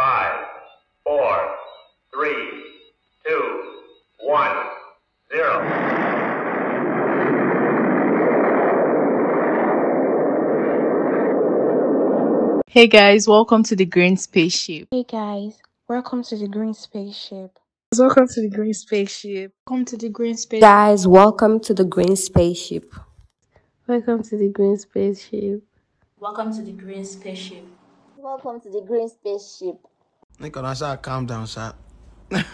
5, 4, 3, 2, 1, 0. Hey guys, welcome to the Green Spaceship. Hey guys, welcome to the Green Spaceship. Welcome to the Green Spaceship. Welcome to the Green Spaceship. Guys, welcome to the Green Spaceship. Welcome to the Green Spaceship. Welcome to the Green Spaceship. Welcome to the Green Spaceship. Nicola, calm down, sir. When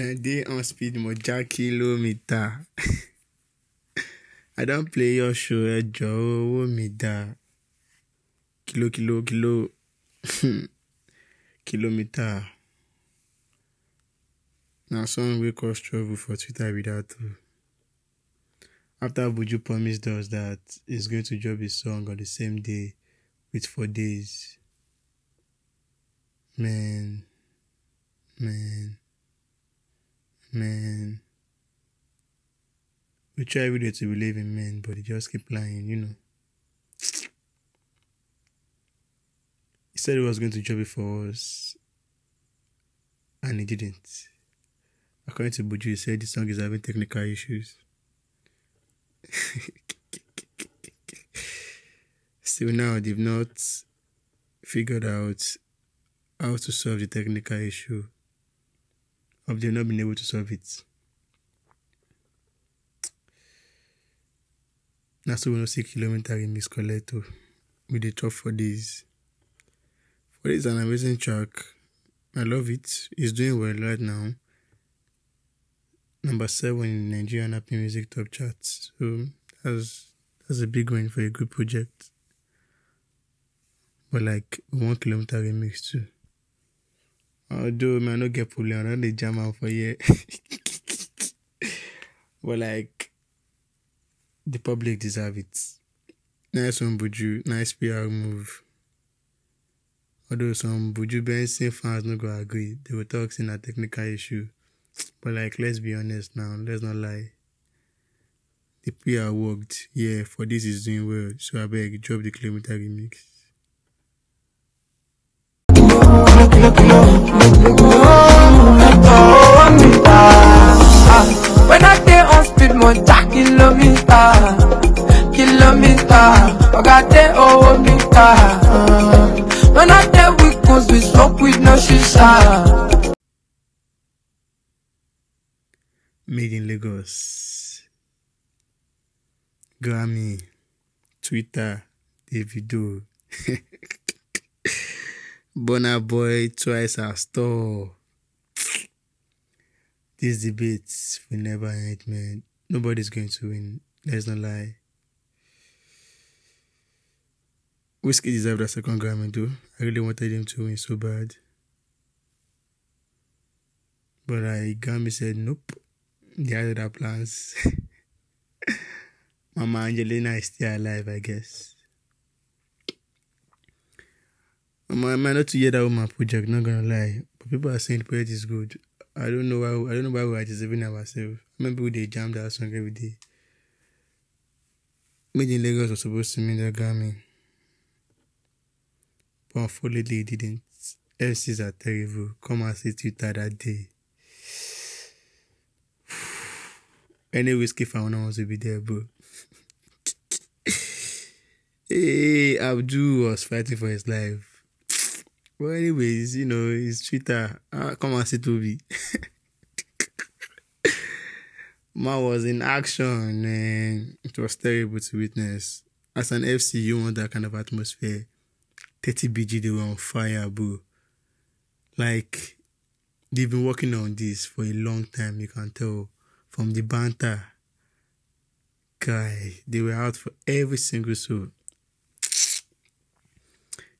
I dey on speed, moja kilometer. I don't play your show, Joe Mida. Kilo. Kilometer. Now, some will cause trouble for Twitter without you. After Buju promised us that he's going to drop his song on the same day with 4 days. Man. We try every day to believe in men, but they just keep lying, you know. He said he was going to drop it for us, and he didn't. According to Buju, he said the song is having technical issues. Still now, they've not figured out how to solve the technical issue, or they've not been able to solve it. That's why we don't see Kilometer in Miss Coletto with the top 4 days. 4 days is an amazing track. I love it. It's doing well right now. Number 7 in Nigerian Apple Music Top Charts. So that's a big win for a good project. But like 1 Kilometer remix too. Although man, I don't get problem. I don't jam out for here. But like, the public deserve it. Nice one, Buju. Nice PR move. Although some Buju Benson fans no go agree. They were talking a technical issue. But like, let's be honest now. Let's not lie. The PR worked. Yeah, for this is doing well. So I beg, drop the Kilometer remix. When I stay on speed, moja kilometer, I got the old meter. When I tell we cause we smoke with no shisha. Made in Lagos. Grammy, Twitter, Davido, Burna Boy, Twice our store. These debates will never end, man. Nobody's going to win. Let's not lie. Wizkid deserved that second Grammy, though. I really wanted him to win so bad. But Grammy said nope. They had other plans. Mama Angelina is still alive, I guess. Mama, I might not hear that woman project, not gonna lie. But people are saying the project is good. I don't know why we are deceiving ourselves. Maybe they jammed that song every day. Made in Lagos was supposed to meet the Grammy, but unfortunately it didn't. FCs are terrible. Come and see Twitter that day. Any whiskey fan wants to be there, bro. Hey, Abdul was fighting for his life. Well, anyways, you know, it's Twitter. Come and see Toby. Man was in action and it was terrible to witness. As an FC, you want that kind of atmosphere. 30 BG, they were on fire, bro. Like, they've been working on this for a long time, you can tell. From the banter. Guy, they were out for every single soul.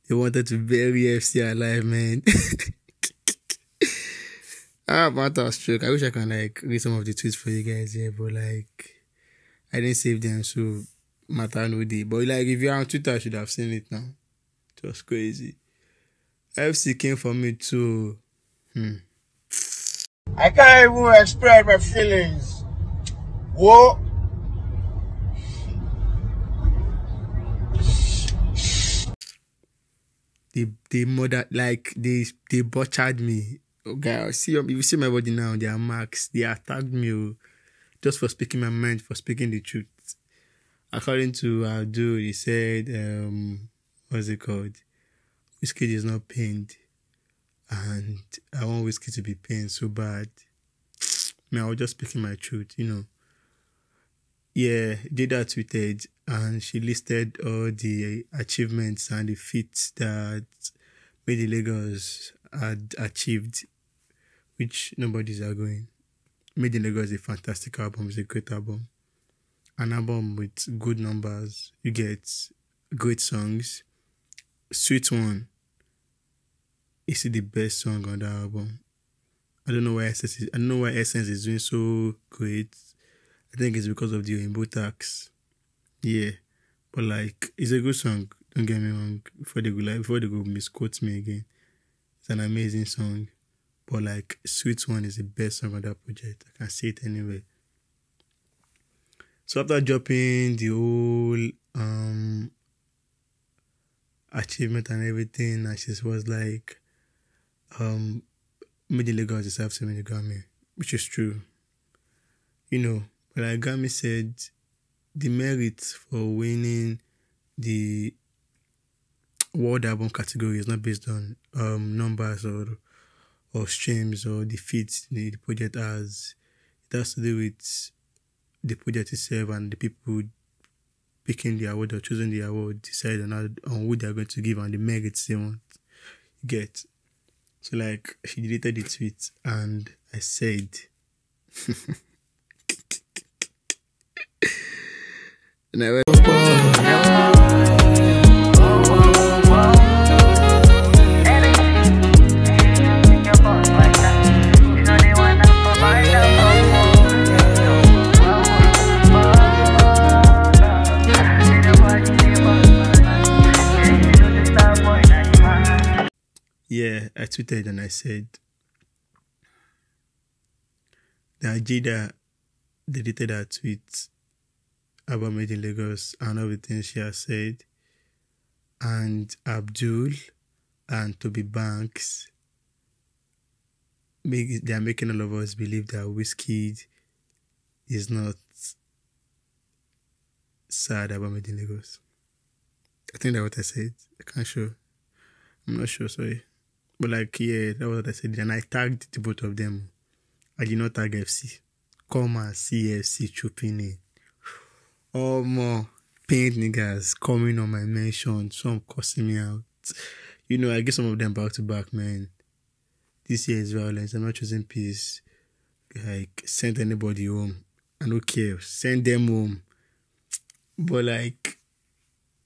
They wanted to bury FC alive, man. Banter stroke. I wish I can read some of the tweets for you guys here, but I didn't save them, so matter no day. But if you're on Twitter, you should have seen it now. It was crazy. FC came for me too. I can't even express my feelings. What? They murdered, like, they butchered me. Oh, guys, see, if you see my body now, they are marks. They attacked me just for speaking my mind, for speaking the truth. According to Abdul, he said, what's it called? Wizkid is not pained. And I want Wizkid to be pained so bad. Man, I was just speaking my truth, you know. Yeah, Jada tweeted, and she listed all the achievements and the feats that Lady Lagos had achieved, which nobody's arguing. Made in Lagos is a fantastic album, it's a great album. An album with good numbers, you get great songs. Sweet One is the best song on the album. I don't know why Essence is, I don't know why Essence is doing so great. I think it's because of the Oyinbo tax. Yeah. But like, it's a good song, don't get me wrong. Before they go misquote me again. It's an amazing song. But like, Sweet One is the best song on that project. I can say it anyway. So after dropping the whole achievement and everything, and she was like, Made in Lagos deserves to win the Grammy, which is true. You know, but like Grammy said, the merits for winning the world album category is not based on numbers or streams or the feats the project has. It has to do with the project itself and the people picking the award or choosing the award, decide on who they're going to give and the merits they want to get. So like, she deleted the tweet and I said, and I went, yeah, I tweeted and I said that Jida deleted her tweet about Made in Lagos and everything she has said. And Abdul and Toby Banks, they are making all of us believe that Wizkid is not sad about Made in Lagos. I think that's what I said. I'm not sure, sorry. But like, yeah, that was what I said. And I tagged the both of them. I did not tag FC. Come and see FC chopping in. Oh, more paint niggas coming on my mention. Some cussing me out. You know, I get some of them back to back, man. This year is violence. I'm not choosing peace. Like, send anybody home. I don't care. Send them home. But like,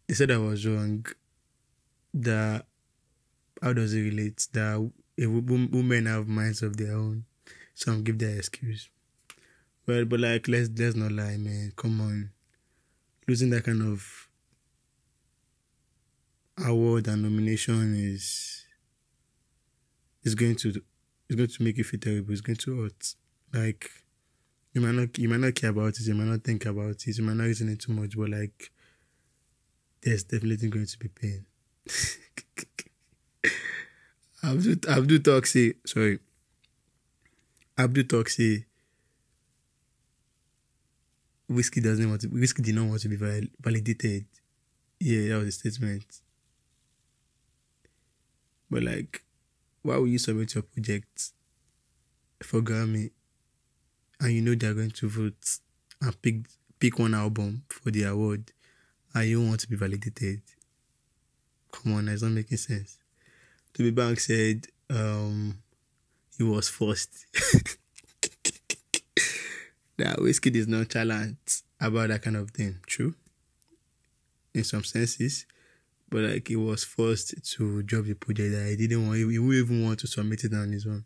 they said I was wrong. That... how does it relate that women have minds of their own? Some give their excuse. Well, but like, let's not lie, man. Come on. Losing that kind of award and nomination is going to make you feel terrible. It's going to hurt. Like, you might not care about it, you might not think about it, you might not reason it too much, but like, there's definitely going to be pain. Abdul Toxi, Wizkid did not want to be validated. Yeah, that was a statement. But like, why would you submit your project for Grammy and you know they're going to vote and pick one album for the award and you don't want to be validated? Come on, that's not making sense. Toby Bank said he was forced. That Wizkid is nonchalant about that kind of thing. True, in some senses. But like, he was forced to drop the project that he didn't want. He wouldn't even want to submit it on his own.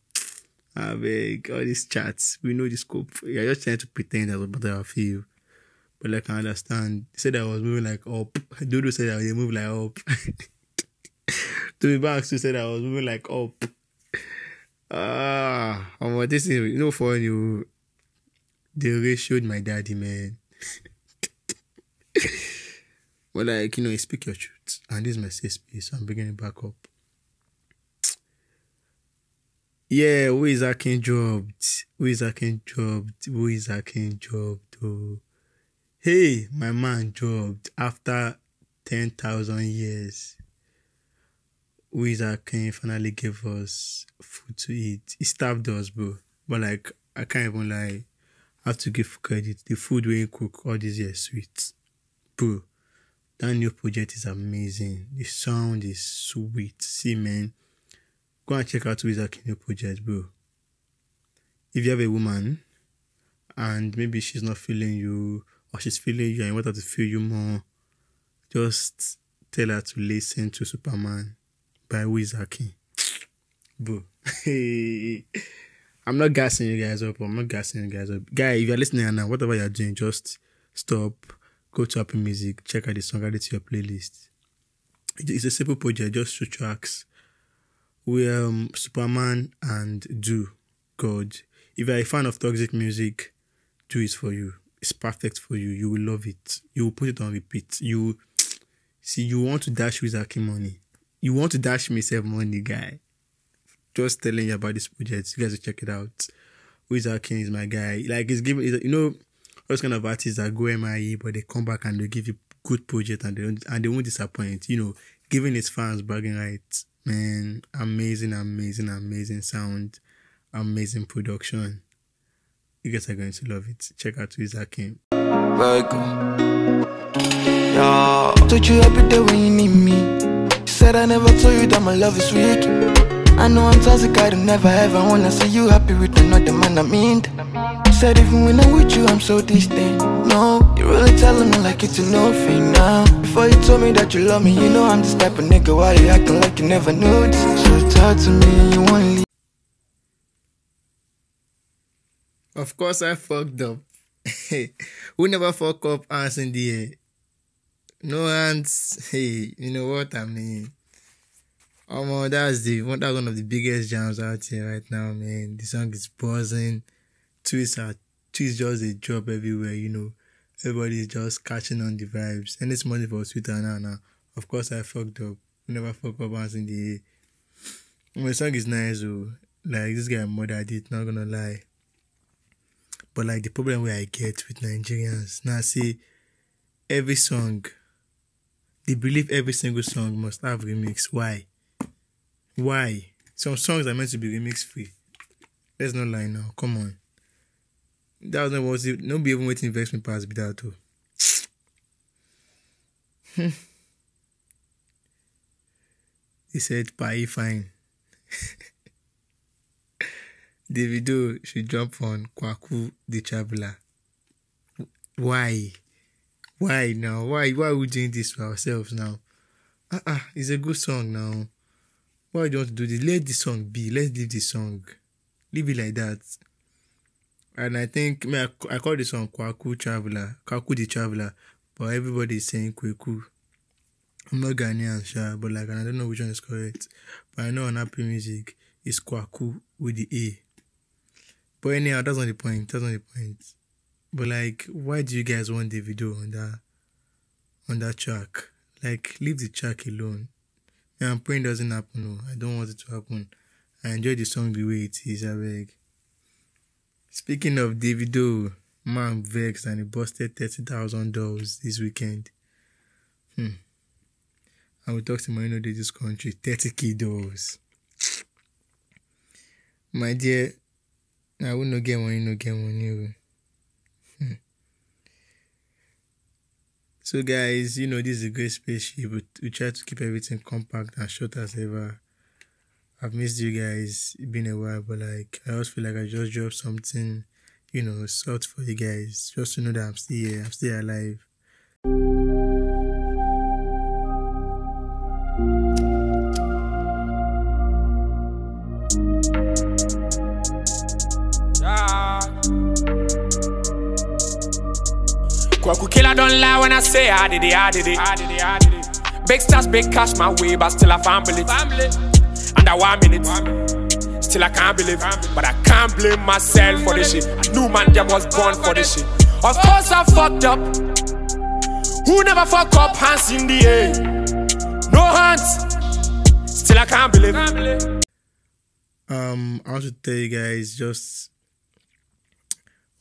I beg, all these chats, we know the scope. You're just trying to pretend that was better of you. But like, I understand. He said I was moving like up. Dodo said I was moving like up. Toby Banks who said I was moving like up. This is no funny. They ratioed my daddy, man. Well, like, you know, you speak your truth. And this is my safe space. I'm bringing it back up. Yeah, Who is Akin jobbed? Oh. Hey, my man jobbed after 10,000 years. Who is Akin finally gave us food to eat. He stabbed us, bro. But like, I can't even lie. I have to give credit. The food we cook all these years, sweet. Bro, that new project is amazing. The sound is sweet. See, man. Go and check out Wizkid's new project, bro. If you have a woman and maybe she's not feeling you or she's feeling you and you want her to feel you more, just tell her to listen to Superman by Wizkid. Bro. I'm not gassing you guys up. Guy, if you're listening now, whatever you're doing, just stop, go to Apple Music, check out the song, add it to your playlist. It's a simple project, just two tracks. We Superman and Do God. If you're a fan of toxic music, Do is for you. It's perfect for you. You will love it. You will put it on repeat. You want to dash with Akin money. You want to dash me save money, guy. Just telling you about this project. You guys will check it out. Wizkid is my guy. Like, he's giving, you know, those kind of artists that go MIA, but they come back and they give you good project and they won't disappoint. You know, giving his fans bragging rights. Man, amazing sound, amazing production. You guys are going to love it. Check out Wizkid. Like, yeah, touch you every day when you need me. Said I never told you that my love is weak. I know I'm toxic, I don't never ever wanna see you happy with another man, I mean. Said even when I'm with you, I'm so distant. No, you really telling me like it's a no thing now. Before you told me that you love me, you know I'm this type of nigga. Why you acting like you never knew this? So talk to me, you wanna leave. Of course I fucked up. Who never fuck up, hands in the air? No hands, hey, you know what I mean. That's one of the biggest jams out here right now, man. The song is buzzing. Twist just a drop everywhere, you know. Everybody's just catching on the vibes. And it's money for Twitter now. Of course, I fucked up. We never fuck up once in the air. The song is nice, though. Like, this guy murdered it, not gonna lie. But, like, the problem where I get with Nigerians, now, see, every song, they believe every single song must have remix. Why? Why? Some songs are meant to be remix free. Let's not lie now. Come on. That was not what it. Nobody even waiting vex me past without too. He said, "Pie fine." Davido should jump on Kwaku the Traveller. Why? Why now? Why are we doing this for ourselves now? It's a good song now. Why do you want to do this? Let the song be. Let's leave the song. Leave it like that. And I think, I call this song Kwaku the Traveller, but everybody is saying Kwaku. I'm not Ghanaian, sure, but like, and I don't know which one is correct. But I know on Apple Music, it's Kwaku with the A. But anyhow, that's not the point. But like, why do you guys want the video on that track? Like, leave the track alone. Yeah, I'm praying it doesn't happen. No, I don't want it to happen. I enjoy the song the way it is. I beg. Speaking of Davido, man vexed and he busted $30,000 this weekend. And we talk to Marino Day this country, $30,000. My dear, I will not get one. You not get one. You. So guys, you know, this is a great spaceship. We try to keep everything compact and short as ever. I've missed you guys. It's been a while, but like, I always feel like I just dropped something, you know, sort for you guys. Just to know that I'm still here, I'm still alive. Kwaku killer don't lie when I say I did it. Big stars, big cash my way, but still I fumble it. Under 1 minute. Still I can't believe, but I can't blame myself for this shit. I knew man them was born for this shit. Of course I fucked up. Who never fuck up? Hands in the air. No hands. Still I can't believe. I want to tell you guys, just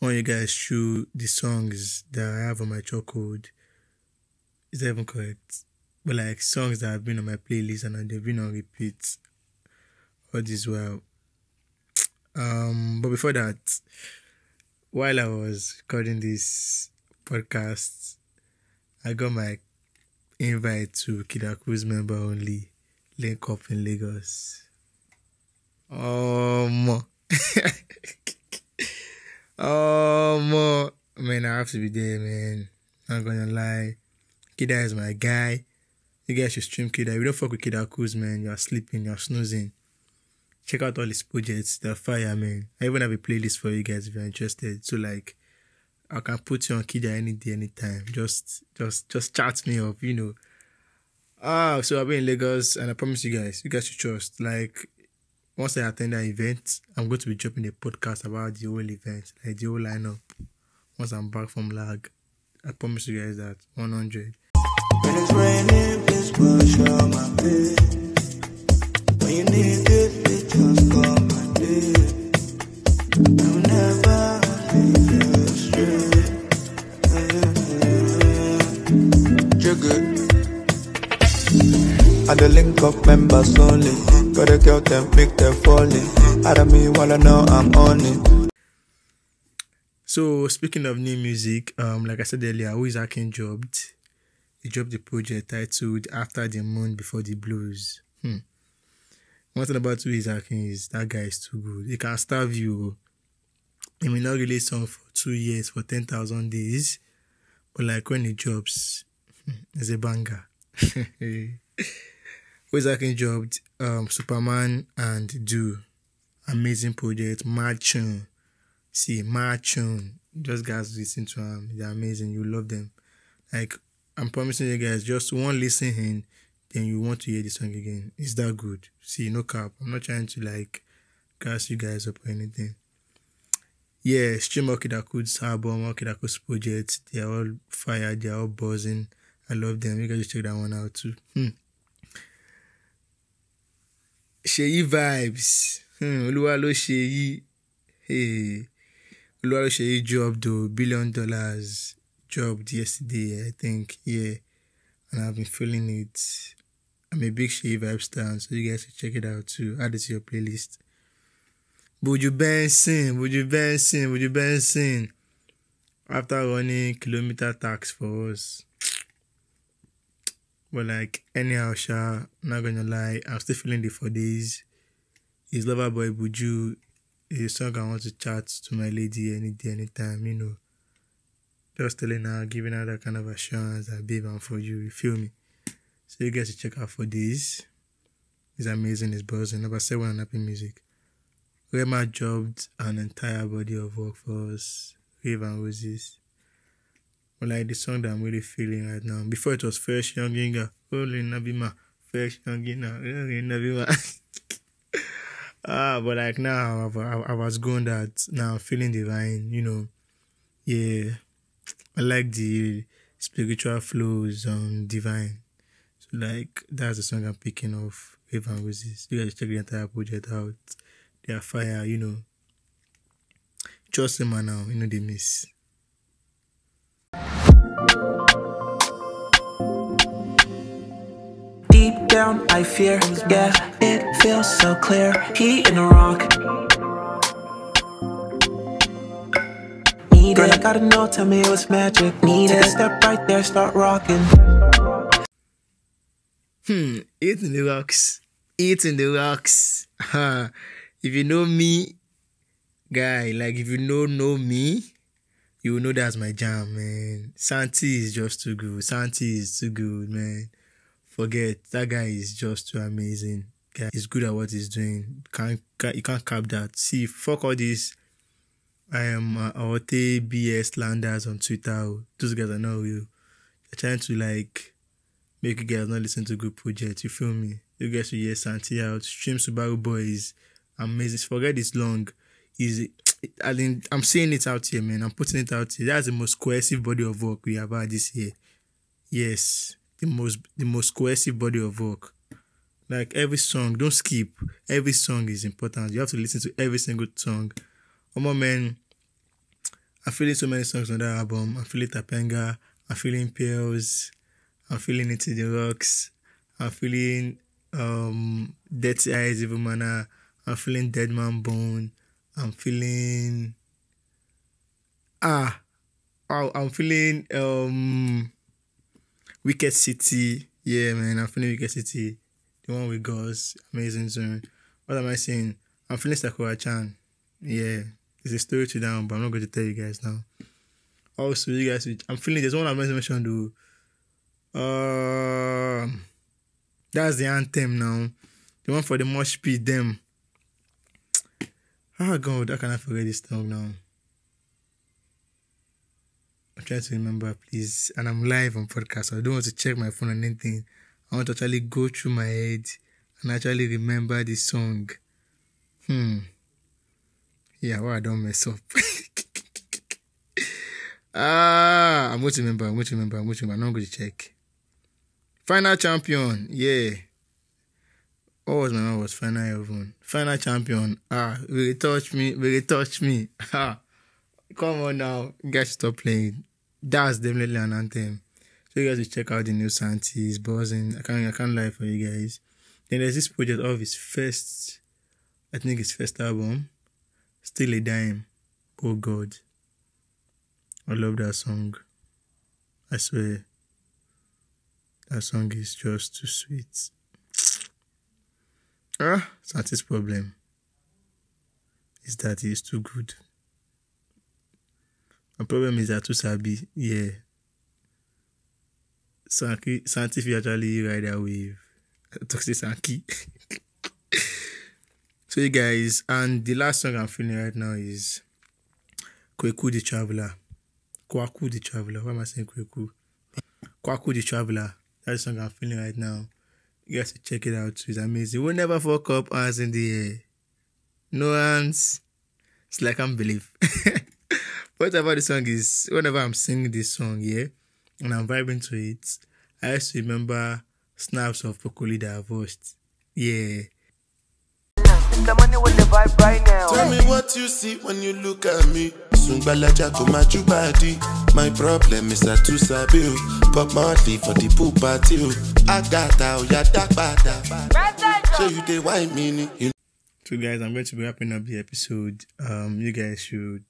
want you guys through the songs that I have on my chalkboard. Is that even correct? But like songs that have been on my playlist and they've been on repeat all this while. But before that, while I was recording this podcast, I got my invite to Kida Cruise member only link up in Lagos. Man, I have to be there, man. I'm not gonna lie. Kida is my guy. You guys should stream Kida. If you don't fuck with Kida Cruise, man, you are sleeping, you are snoozing. Check out all his projects. They're fire, man. I even have a playlist for you guys if you're interested. So like, I can put you on Kida any day, anytime. Just chat me up, you know. So I've been in Lagos, and I promise you guys should trust. Like, once I attend that event, I'm going to be dropping a podcast about the whole event, like the whole lineup. Once I'm back from lag, I promise you guys that 100. When it's raining, please push on my bed. When you need it, please just call my name. I'll never leave you straight. You're good. And the link of members only. Gotta kill them, make them fall in. Out of me, wanna know I'm on it. So, speaking of new music, like I said earlier, who is Akin dropped? He dropped the project titled After the Moon Before the Blues. One thing about who is Akin is that guy is too good. He can starve you. He may not release song for 2 years, for 10,000 days. But like when he drops, it's a banger. Wizkid dropped Superman and Do. Amazing project. Mad tune. See, mad tune. Just guys listen to them. They're amazing. You love them. Like, I'm promising you guys, just one listen in, then you want to hear the song again. It's that good. See, no cap. I'm not trying to, like, gas you guys up or anything. Yeah, stream Kida Cruise's album, Kida Cruise's project. They're all fire. They're all buzzing. I love them. You guys should check that one out too. Sheyi vibes. Oluwalo Sheyi. Hey. Oluwalo Sheyi dropped though. $1 billion dropped yesterday, I think. Yeah. And I've been feeling it. I'm a big Sheyi vibes stan, so you guys should check it out too. Add it to your playlist. Buju Benson. After running kilometer tax for us. But like, anyhow, Sha, not gonna lie, I'm still feeling the 4 days. His lover boy Buju is a song I want to chat to my lady any day, anytime, you know. Just telling her, giving her that kind of assurance that babe, I'm for you, you feel me? So you guys should check out 4 days. It's amazing, it's buzzing. Number 7 on Happy Music. Rema dropped an entire body of work for us, Raven Roses. But like the song that I'm really feeling right now. Before it was Fresh Younginga. But like now, I was going that. Now I'm feeling divine, you know. Yeah. I like the spiritual flows on divine. So like, that's the song I'm picking off. Raven Roses. You guys check the entire project out. They are fire, you know. Trust them now, you know they miss. Deep down I fear, yeah, it feels so clear. He in the rock. Need it. I gotta know, tell me it was magic. Need it. Take a step right there, start rocking. Eating the rocks. If you know me, guy, like if you know me, you know that's my jam, man. Santi is just too good. Man. Forget. That guy is just too amazing. Guy, he's good at what he's doing. You can't cap that. See, fuck all this. I am Aote BS Landers on Twitter. Those guys are not real. They're trying to, like, make you guys not listen to good projects. You feel me? You guys should hear Santi out. Stream Subaru Boys. amazing. Forget it's long. Easy. I mean, I'm saying it out here, man. I'm putting it out here. That's the most cohesive body of work we have had this year. Yes, the most cohesive body of work. Like every song, don't skip. Every song is important. You have to listen to every single song. Oh man, I'm feeling so many songs on that album. I'm feeling Tapenga. I'm feeling Pills. I'm feeling Into the Rocks. I'm feeling Dirty Eyes, Evil Manner. I'm feeling Dead Man Bone. I'm feeling I'm feeling Wicked City. Yeah, man, I'm feeling Wicked City. The one with girls, amazing song. What am I saying? I'm feeling Sakura-chan. Yeah, there's a story to that, but I'm not going to tell you guys now. Also, you guys, I'm feeling there's one I mentioned though. That's the anthem now. The one for the mosh pit, them. Oh God, how can I forget this song now? I'm trying to remember, please. And I'm live on podcast, so I don't want to check my phone or anything. I want to actually go through my head and actually remember this song. Yeah, well, I don't mess up. I'm going to remember. I'm not going to check. Final Champion. Yeah. What was my name? Was Final Heaven. Final Champion. Will you touch me? Will you touch me? Come on now. You guys stop playing. That's definitely an anthem. So you guys will check out the new Santi. It's buzzing. I can't lie for you guys. Then there's this project of his first, I think his first album. Still a Dime. Oh God. I love that song. I swear. That song is just too sweet. Santi's problem is that he's too good. My problem is that too sabi. Yeah. Santi, if you actually ride that wave. Toxic Santi. So you guys, and the last song I'm feeling right now is Kwaku the Traveller. Why am I saying Kwaku? Kwaku the Traveller. That's the song I'm feeling right now. You guys should check it out. It's amazing. We'll never fuck up, hands in the air. No hands. It's like I can't believe. What about the song is, whenever I'm singing this song, yeah, and I'm vibing to it, I just remember snaps of Pokoli that I voiced. Yeah. The money will vibe right now. Tell me what you see when you look at me. My problem is that too sabi. Pop money for the poop party. I got out ya dark bada. So you the white meaning. So guys, I'm going to be wrapping up the episode. You guys should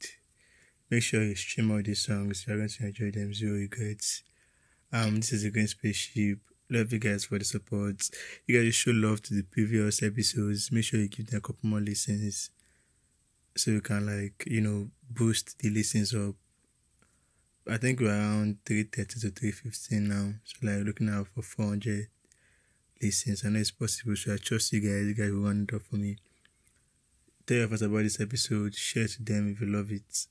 make sure you stream all these songs. You're going to enjoy them, zero regrets. This is a Green Spaceship. Love you guys for the support. You guys show love to the previous episodes. Make sure you give them a couple more listens so you can, like, you know, boost the listens up. I think we're around 330 to 315 now. So, like, looking out for 400 listens. I know it's possible. So I trust you guys. You guys will run it up for me. Tell your friends about this episode. Share it to them if you love it.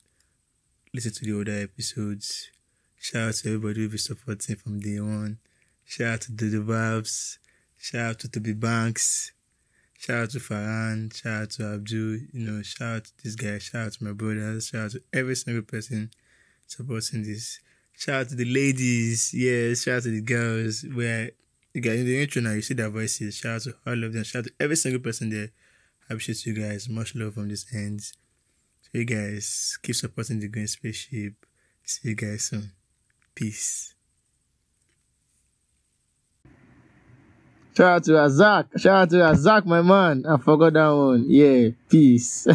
Listen to the other episodes. Shout out to everybody who be supporting from day one. Shout out to the Vibes. Shout out to Toby Banks. Shout out to Farhan. Shout out to Abdul. You know, shout out to this guy. Shout out to my brothers. Shout out to every single person supporting this. Shout out to the ladies. Yeah, shout out to the girls. Where you guys in the intro now, you see their voices. Shout out to all of them. Shout out to every single person there. I appreciate you guys. Much love from this end. So you guys keep supporting the Green Spaceship. See you guys soon. Peace. Shout out to Azak, my man. I forgot that one. Yeah, peace.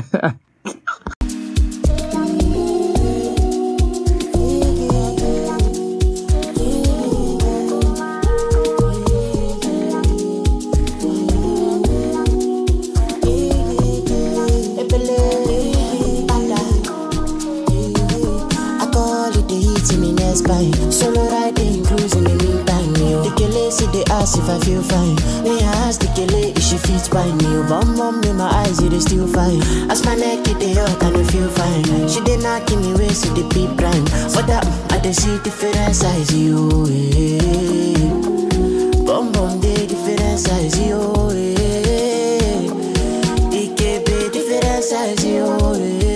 If I feel fine, me ask the killer if she feels fine. You bum bum in my eyes, you dey still fine. As my neck it dey hot and I feel fine. She dey not give me ways to the big prime. For that I dey see different size you. Bum bum dey different size you.